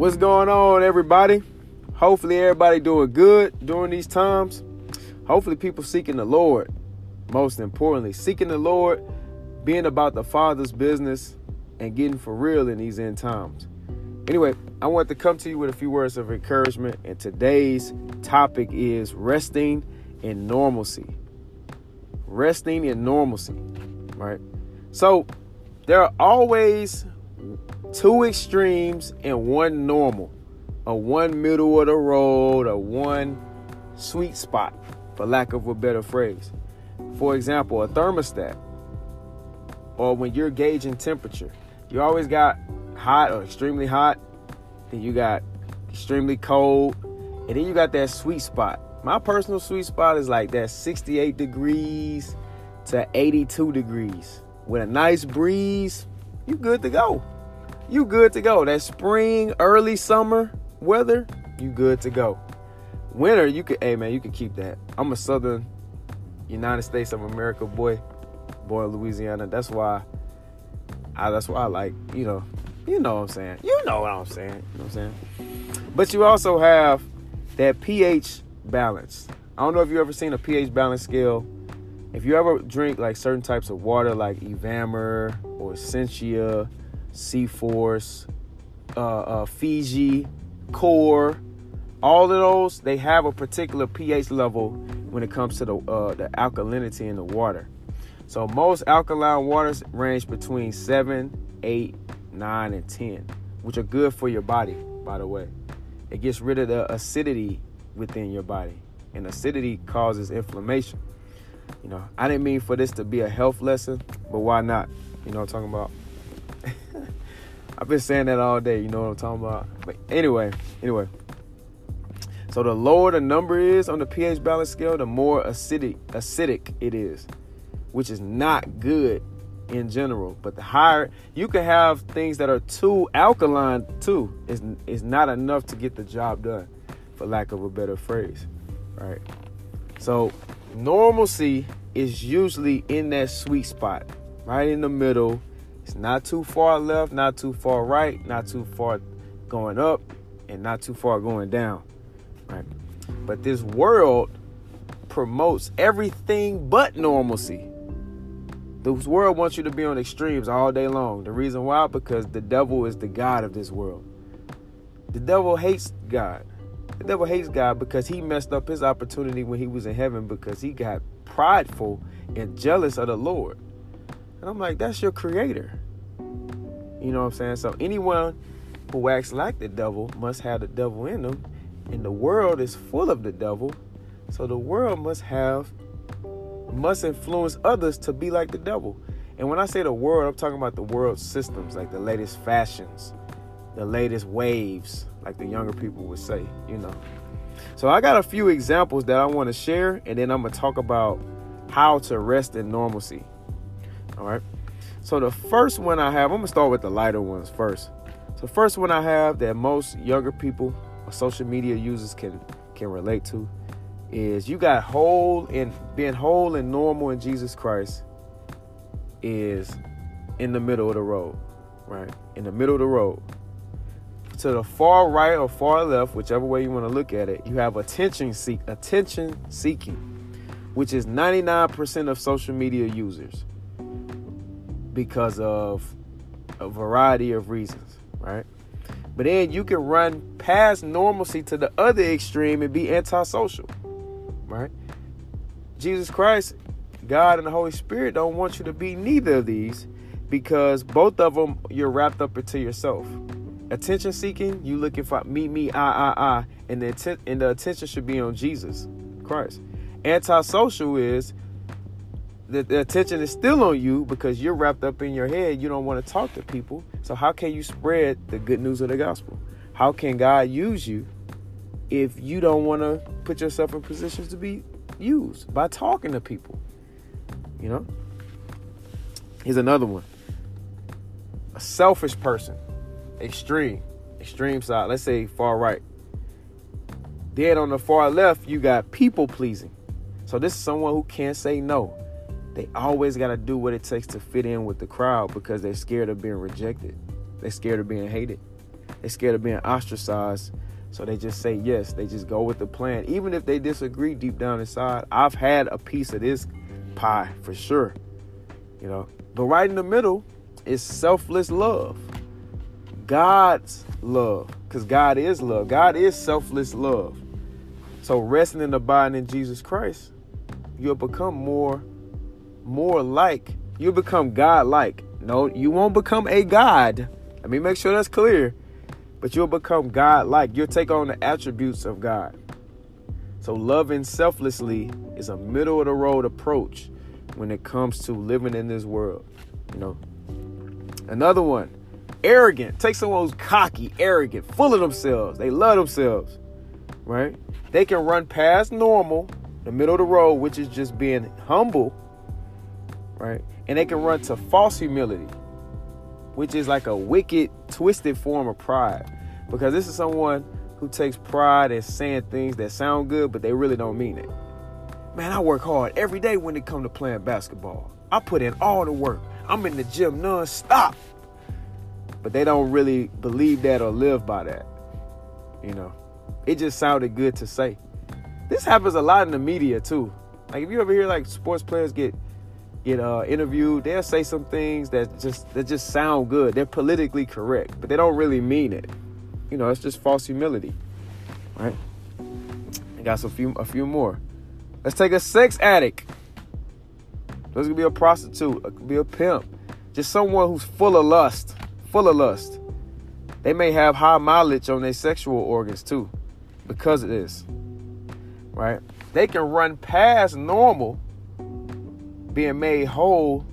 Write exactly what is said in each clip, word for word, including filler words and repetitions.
What's going on, everybody? Hopefully everybody doing good during these times. Hopefully people seeking the Lord. Most importantly, seeking the Lord, being about the Father's business, and getting for real in these end times. Anyway, I want to come to you with a few words of encouragement. And today's topic is resting in normalcy. Resting in normalcy, right? So there are always two extremes and one normal, a one middle of the road, a one sweet spot, for lack of a better phrase. For example, a thermostat, or when you're gauging temperature, you always got hot or extremely hot, then you got extremely cold, and then you got that sweet spot. My personal sweet spot is like that sixty-eight degrees to eighty-two degrees. With a nice breeze, you good to go. You good to go. That spring, early summer weather, you good to go. Winter, you could, hey man, you could keep that. I'm a Southern United States of America boy, born in Louisiana. That's why I, that's why I like, you know, you know what I'm saying. You know what I'm saying. You know what I'm saying? But you also have that pH balance. I don't know if you've ever seen a pH balance scale. If you ever drink like certain types of water, like Eviammer or Essentia, Seaforce, uh, uh, Fiji, Core, all of those, they have a particular pH level when it comes to the uh, the alkalinity in the water. So most alkaline waters range between seven, eight, nine, and ten, which are good for your body, by the way. It gets rid of the acidity within your body, and acidity causes inflammation. You know, I didn't mean for this to be a health lesson, but why not? You know what I'm talking about? I've been saying that all day, you know what I'm talking about? But anyway, anyway. So the lower the number is on the pH balance scale, the more acidic acidic it is, which is not good in general. But the higher, you can have things that are too alkaline too. It's, it's not enough to get the job done, for lack of a better phrase, right? So normalcy is usually in that sweet spot, right in the middle. It's not too far left, not too far right, not too far going up, and not too far going down, right? But this world promotes everything but normalcy. This world wants you to be on extremes all day long. The reason why? Because the devil is the god of this world. The devil hates God. The devil hates God because he messed up his opportunity when he was in heaven because he got prideful and jealous of the Lord. And I'm like, that's your creator. You know what I'm saying? So anyone who acts like the devil must have the devil in them. And the world is full of the devil. So the world must have, must influence others to be like the devil. And when I say the world, I'm talking about the world systems, like the latest fashions, the latest waves, like the younger people would say, you know. So I got a few examples that I want to share, and then I'm going to talk about how to rest in normalcy. All right. So the first one I have, I'm going to start with the lighter ones first. So first one I have that most younger people or social media users can can relate to is you got whole and being whole and normal in Jesus Christ is in the middle of the road, right? In the middle of the road. To the far right or far left, whichever way you want to look at it, you have attention seek attention seeking, which is ninety-nine percent of social media users because of a variety of reasons, right? But then you can run past normalcy to the other extreme and be antisocial, right? Jesus Christ, God, and the Holy Spirit don't want you to be neither of these because both of them you're wrapped up into yourself. Attention seeking, you looking for me, me, I, I, I, and the, atten- and the attention should be on Jesus Christ. Antisocial is that the attention is still on you because you're wrapped up in your head. You don't want to talk to people. So how can you spread the good news of the gospel? How can God use you if you don't want to put yourself in positions to be used by talking to people? You know, here's another one. A selfish person. Extreme, extreme side. Let's say far right. Then on the far left, you got people pleasing. So this is someone who can't say no. They always got to do what it takes to fit in with the crowd because they're scared of being rejected. They're scared of being hated. They're scared of being ostracized, so they just say yes. They just go with the plan, even if they disagree deep down inside. I've had a piece of this pie for sure, you know. But right in the middle is selfless love, God's love, because God is love. God is selfless love. So resting and abiding in Jesus Christ, you'll become more, more like. You'll become God-like. No, you won't become a god. Let me make sure that's clear. But you'll become God-like. You'll take on the attributes of God. So loving selflessly is a middle-of-the-road approach when it comes to living in this world. You know, another one, arrogant. Take someone who's cocky, arrogant, full of themselves. They love themselves, right? They can run past normal, the middle of the road, which is just being humble, right? And they can run to false humility, which is like a wicked, twisted form of pride. Because this is someone who takes pride in saying things that sound good, but they really don't mean it. Man, I work hard every day when it comes to playing basketball. I put in all the work. I'm in the gym nonstop. But they don't really believe that or live by that. You know, it just sounded good to say. This happens a lot in the media, too. Like, if you ever hear, like, sports players get get uh, interviewed, they'll say some things that just that just sound good. They're politically correct, but they don't really mean it. You know, it's just false humility, right? I got some few, a few more. Let's take a sex addict. This could be a prostitute. It could be a pimp. Just someone who's full of lust. Full of lust. They may have high mileage on their sexual organs, too, because of this, right? They can run past normal, being made whole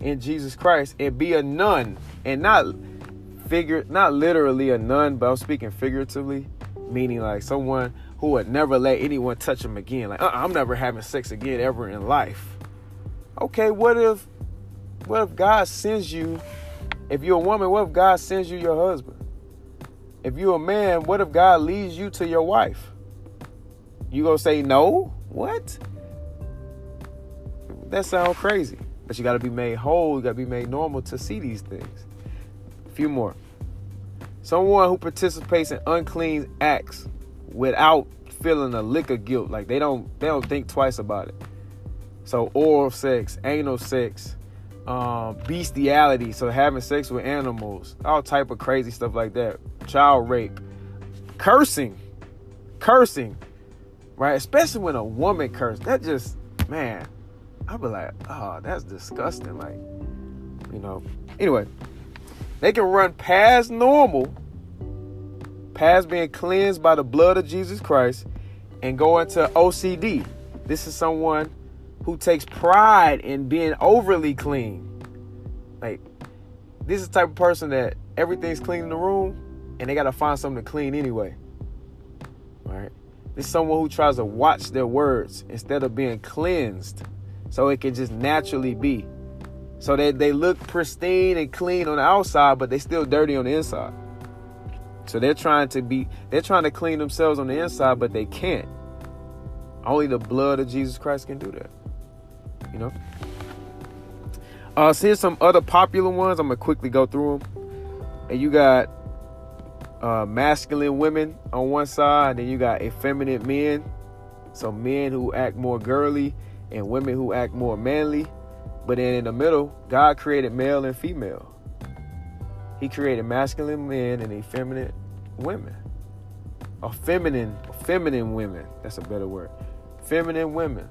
in Jesus Christ, and be a nun. And not figure, not literally a nun, but I'm speaking figuratively, meaning like someone who would never let anyone touch them again. Like, uh-uh, I'm never having sex again ever in life. Okay, what if, what if God sends you? If you're a woman, what if God sends you your husband? If you're a man, what if God leads you to your wife? You gonna say no? What? That sounds crazy. But you gotta be made whole. You gotta be made normal to see these things. A few more. Someone who participates in unclean acts without feeling a lick of guilt. Like they don't, they don't think twice about it. So oral sex, anal sex. Um, bestiality, so having sex with animals, all type of crazy stuff like that, child rape, cursing, cursing, right? Especially when a woman curses, that just, man, I be like, oh, that's disgusting, like, you know. Anyway, they can run past normal, past being cleansed by the blood of Jesus Christ, and go into O C D. This is someone who takes pride in being overly clean. Like, this is the type of person that everything's clean in the room and they got to find something to clean anyway. All right. This is someone who tries to watch their words instead of being cleansed so it can just naturally be. So that they, they look pristine and clean on the outside, but they still dirty on the inside. So they're trying to be, they're trying to clean themselves on the inside, but they can't. Only the blood of Jesus Christ can do that. You know, uh, so here's some other popular ones. I'm going to quickly go through them. And you got uh, masculine women on one side. And then you got effeminate men. So men who act more girly and women who act more manly. But then in the middle, God created male and female. He created masculine men and effeminate women. Or feminine, feminine women. That's a better word. Feminine women.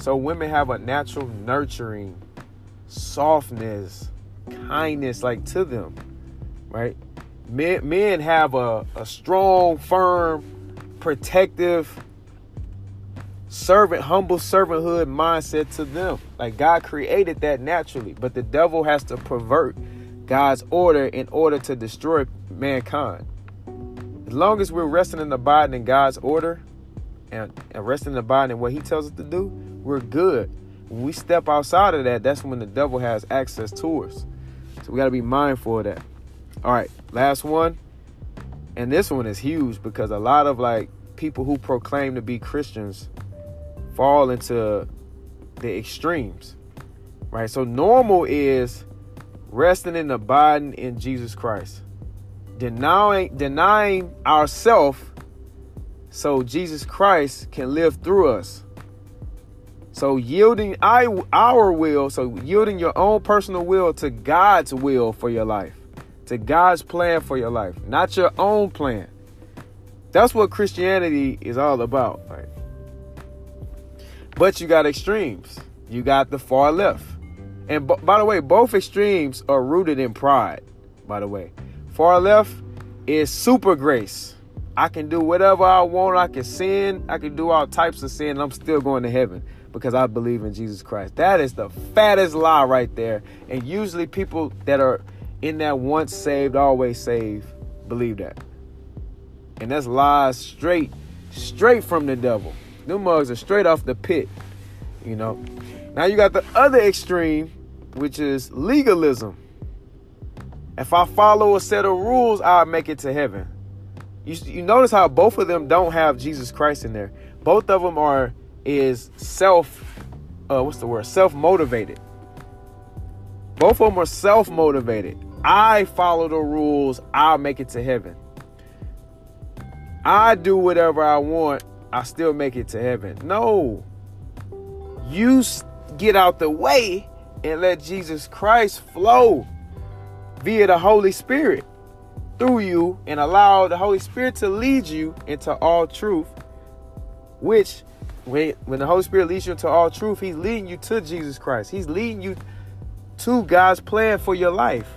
So women have a natural nurturing, softness, kindness, like to them, right? Men, men have a, a strong, firm, protective, servant, humble servanthood mindset to them. Like God created that naturally, but the devil has to pervert God's order in order to destroy mankind. As long as we're resting and abiding in God's order and, and resting and abiding in what he tells us to do, we're good. When we step outside of that, that's when the devil has access to us. So we got to be mindful of that. All right, last one. And this one is huge because a lot of like people who proclaim to be Christians fall into the extremes, right? So normal is resting and abiding in Jesus Christ. denying, denying ourselves so Jesus Christ can live through us. So yielding I, our will, so yielding your own personal will to God's will for your life, to God's plan for your life, not your own plan. That's what Christianity is all about, right? But you got extremes. You got the far left. And b- by the way, both extremes are rooted in pride, by the way. Far left is super grace. I can do whatever I want. I can sin. I can do all types of sin. And I'm still going to heaven because I believe in Jesus Christ. That is the fattest lie right there. And usually people that are in that once saved, always saved, believe that. And that's lies straight, straight from the devil. Them mugs are straight off the pit, you know. Now you got the other extreme, which is legalism. If I follow a set of rules, I'll make it to heaven. You, you notice how both of them don't have Jesus Christ in there. Both of them are is self, uh, what's the word? Self-motivated. Both of them are self-motivated. I follow the rules. I'll make it to heaven. I do whatever I want. I still make it to heaven. No. You get out the way and let Jesus Christ flow via the Holy Spirit through you, and allow the Holy Spirit to lead you into all truth, which when the Holy Spirit leads you into all truth, he's leading you to Jesus Christ. He's leading you to God's plan for your life.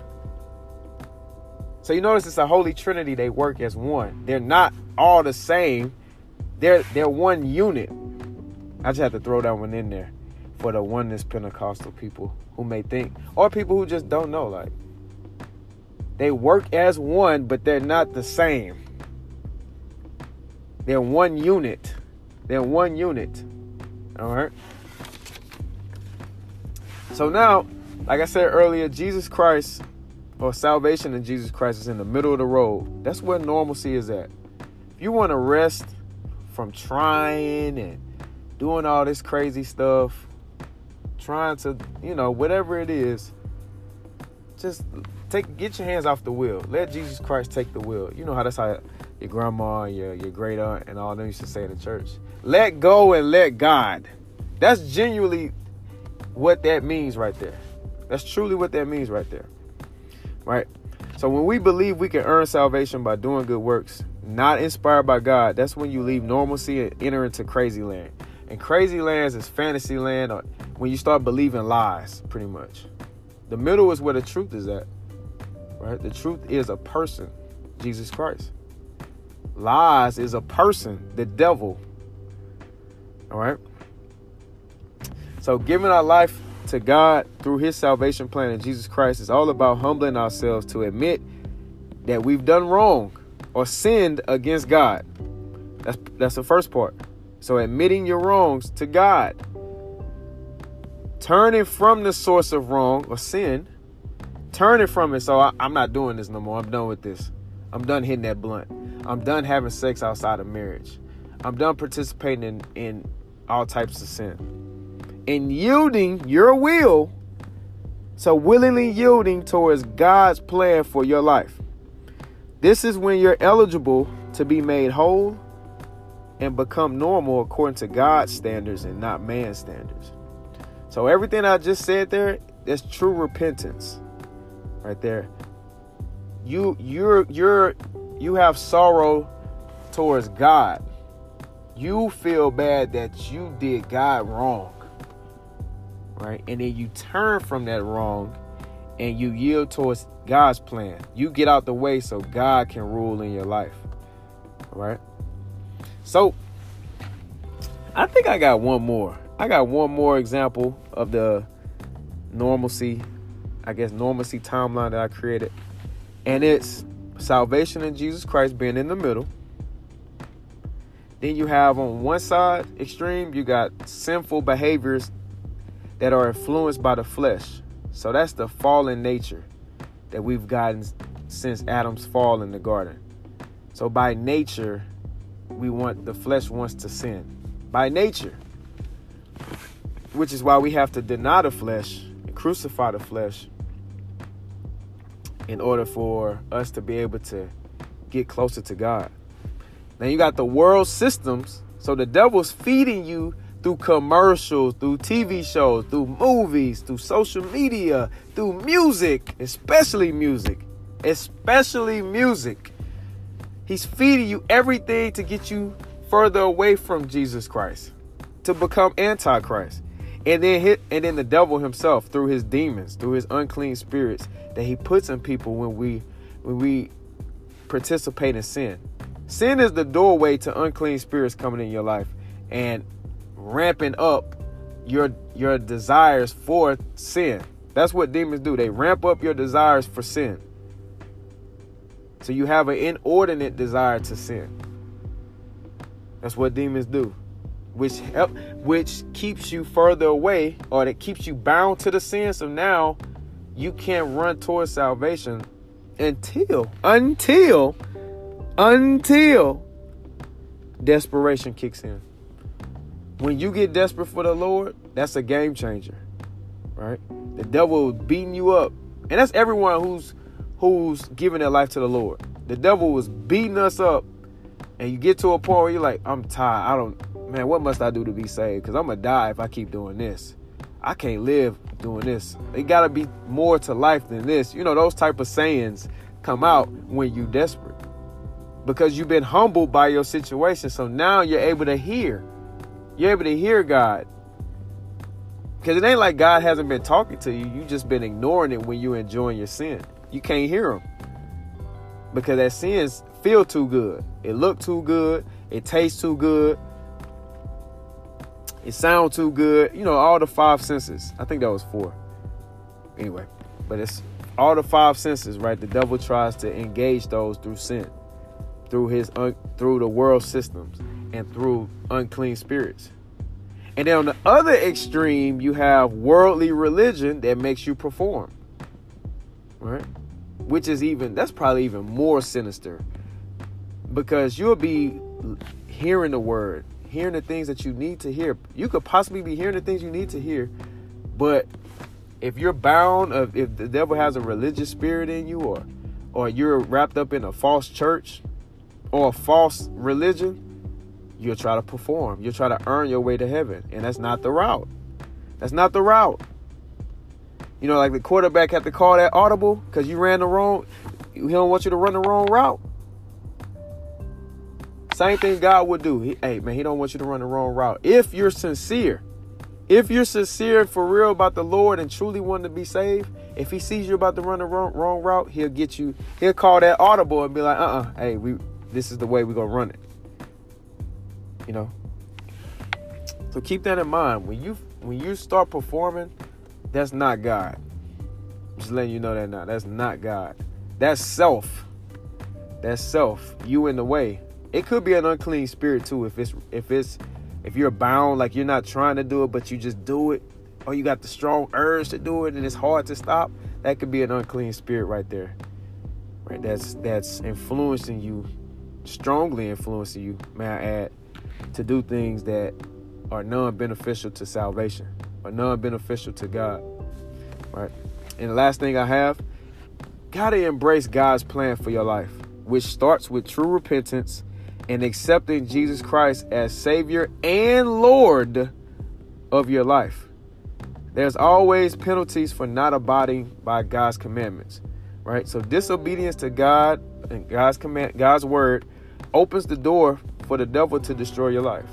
So you notice it's a Holy Trinity. They work as one. They're not all the same. They're, they're one unit. I just had to throw that one in there for the oneness Pentecostal people who may think, or people who just don't know, like, they work as one, but they're not the same. They're one unit. They're one unit. All right. So now, like I said earlier, Jesus Christ, or salvation in Jesus Christ, is in the middle of the road. That's where normalcy is at. If you want to rest from trying and doing all this crazy stuff, trying to, you know, whatever it is, just take, get your hands off the wheel. Let Jesus Christ take the wheel. You know how that's how your grandma, your, your great aunt, and all them used to say in the church. Let go and let God. That's genuinely what that means right there. That's truly what that means right there. Right? So when we believe we can earn salvation by doing good works, not inspired by God, that's when you leave normalcy and enter into crazy land. And crazy lands is fantasy land, or when you start believing lies, pretty much. The middle is where the truth is at, right? The truth is a person, Jesus Christ. Lies is a person, the devil, all right? So giving our life to God through his salvation plan in Jesus Christ is all about humbling ourselves to admit that we've done wrong or sinned against God. That's that's the first part. So admitting your wrongs to God, turning from the source of wrong or sin, turning from it. So I, I'm not doing this no more. I'm done with this. I'm done hitting that blunt. I'm done having sex outside of marriage. I'm done participating in, in all types of sin. And yielding your will, so willingly yielding towards God's plan for your life. This is when you're eligible to be made whole and become normal according to God's standards and not man's standards. So everything I just said there, that's true repentance right there. You you're you're you have sorrow towards God. You feel bad that you did God wrong. Right? And then you turn from that wrong and you yield towards God's plan. You get out the way so God can rule in your life. All right. So I think I got one more. I got one more example of the normalcy, I guess, normalcy timeline that I created. And it's salvation in Jesus Christ being in the middle. Then you have on one side extreme, you got sinful behaviors that are influenced by the flesh. So that's the fallen nature that we've gotten since Adam's fall in the garden. So by nature, we want, the flesh wants to sin by nature, which is why we have to deny the flesh and crucify the flesh in order for us to be able to get closer to God. Now you got the world systems. So the devil's feeding you through commercials, through T V shows, through movies, through social media, through music, especially music, especially music. He's feeding you everything to get you further away from Jesus Christ, to become antichrist. And then hit, and then the devil himself, through his demons, through his unclean spirits that he puts in people when we when we participate in sin. Sin is the doorway to unclean spirits coming in your life and ramping up your your desires for sin. That's what demons do. They ramp up your desires for sin. So you have an inordinate desire to sin. That's what demons do. Which help, which keeps you further away, or that keeps you bound to the sin. So now you can't run towards salvation until, until, until desperation kicks in. When you get desperate for the Lord, that's a game changer, right? The devil is beating you up. And that's everyone who's who's giving their life to the Lord. The devil was beating us up. And you get to a point where you're like, I'm tired. I don't... Man, what must I do to be saved? Because I'm going to die if I keep doing this. I can't live doing this. It got to be more to life than this. You know, those type of sayings come out when you desperate. Because you've been humbled by your situation. So now you're able to hear. You're able to hear God. Because it ain't like God hasn't been talking to you. You just been ignoring it when you're enjoying your sin. You can't hear him. Because that sin's feel too good. It look too good. It tastes too good. It sounds too good. You know, all the five senses. I think that was four. Anyway, but it's all the five senses, right? The devil tries to engage those through sin, through his un- through the world systems, and through unclean spirits. And then on the other extreme, you have worldly religion that makes you perform, right? Which is even, that's probably even more sinister, because you'll be hearing the word, hearing the things that you need to hear. You could possibly be hearing the things you need to hear, but if you're bound, of if the devil has a religious spirit in you, or or you're wrapped up in a false church or a false religion, you'll try to perform. You'll try to earn your way to heaven, and that's not the route. That's not the route. You know, like the quarterback had to call that audible because you ran the wrong. He don't want you to run the wrong route. Same thing God would do. He, hey, man, he don't want you to run the wrong route. If you're sincere, if you're sincere for real about the Lord and truly wanting to be saved, if he sees you about to run the wrong, wrong route, he'll get you. He'll call that audible and be like, uh-uh, hey, we this is the way we're going to run it. You know? So keep that in mind. When you when you start performing, that's not God. I'm just letting you know that now. That's not God. That's self. That's self. You in the way. It could be an unclean spirit too, if it's if it's if you're bound, like you're not trying to do it, but you just do it, or you got the strong urge to do it and it's hard to stop. That could be an unclean spirit right there, right? That's that's influencing you, strongly influencing you, may I add, to do things that are non-beneficial to salvation or non-beneficial to God, right? And the last thing I have, gotta embrace God's plan for your life, which starts with true repentance and accepting Jesus Christ as Savior and Lord of your life. There's always penalties for not abiding by God's commandments, right? So disobedience to God and God's command, God's word, opens the door for the devil to destroy your life,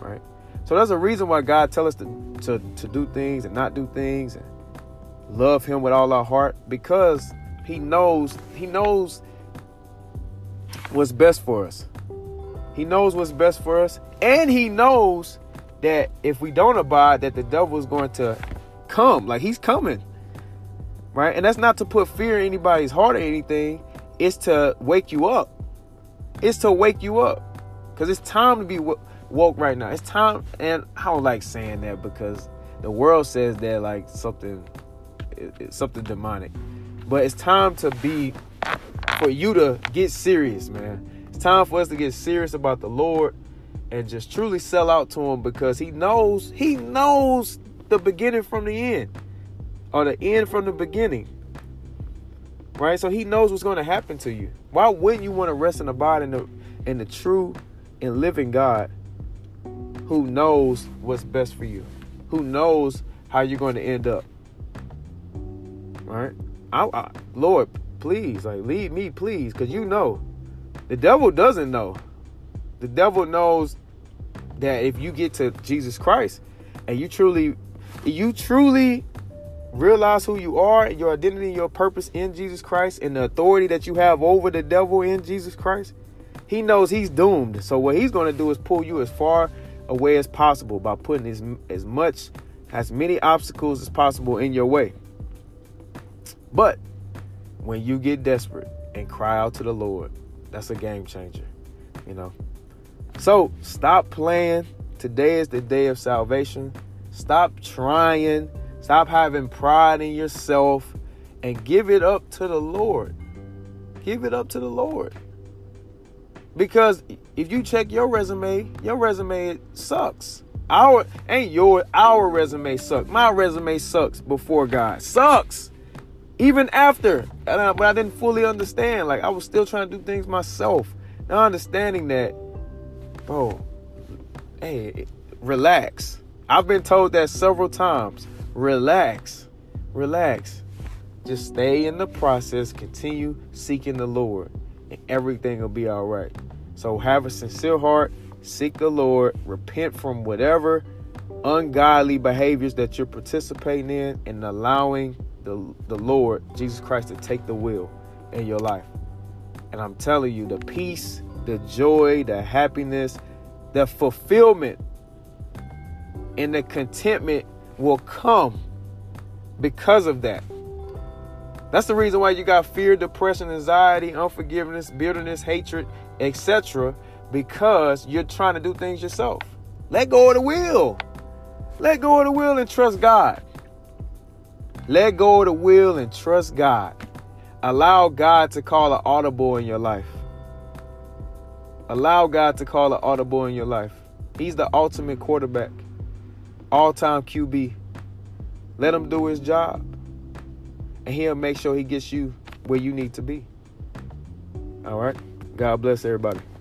right? So there's a reason why God tells us to, to, to do things and not do things, and love him with all our heart, because he knows, he knows what's best for us. He knows what's best for us, and he knows that if we don't abide, that the devil is going to come. Like, he's coming, right? And that's not to put fear in anybody's heart or anything. It's to wake you up. It's to wake you up, because it's time to be w- woke right now. It's time, and I don't like saying that because the world says that like something, it's something demonic, but it's time to be. For you to get serious, man. It's time for us to get serious about the Lord and just truly sell out to him, because he knows, he knows the beginning from the end, or the end from the beginning. right? So he knows what's going to happen to you. Why wouldn't you want to rest and abide in the in the true and living God who knows what's best for you, who knows how you're going to end up, right? I, I, Lord, please, like, lead me, please, because you know. The devil doesn't know. The devil knows that if you get to Jesus Christ and you truly, you truly realize who you are, your identity, your purpose in Jesus Christ, and the authority that you have over the devil in Jesus Christ, he knows he's doomed. So what he's going to do is pull you as far away as possible by putting as, as much, as many obstacles as possible in your way. But when you get desperate and cry out to the Lord, that's a game changer, you know. So stop playing. Today is the day of salvation. Stop trying. Stop having pride in yourself and give it up to the Lord. Give it up to the Lord. Because if you check your resume, your resume sucks. Our ain't your our resume sucks. My resume sucks before God. Sucks. Even after, and I, but I didn't fully understand. Like, I was still trying to do things myself. Now understanding that, bro, hey, relax. I've been told that several times. Relax. Relax. Just stay in the process. Continue seeking the Lord, and everything will be all right. So have a sincere heart. Seek the Lord. Repent from whatever ungodly behaviors that you're participating in and allowing The, the Lord, Jesus Christ, to take the wheel in your life. And I'm telling you, the peace, the joy, the happiness, the fulfillment, and the contentment will come because of that. That's the reason why you got fear, depression, anxiety, unforgiveness, bitterness, hatred, et cetera, because you're trying to do things yourself. Let go of the wheel. Let go of the wheel and trust God. Let go of the wheel and trust God. Allow God to call an audible in your life. Allow God to call an audible in your life. He's the ultimate quarterback, all-time Q B. Let him do his job, and he'll make sure he gets you where you need to be. All right? God bless everybody.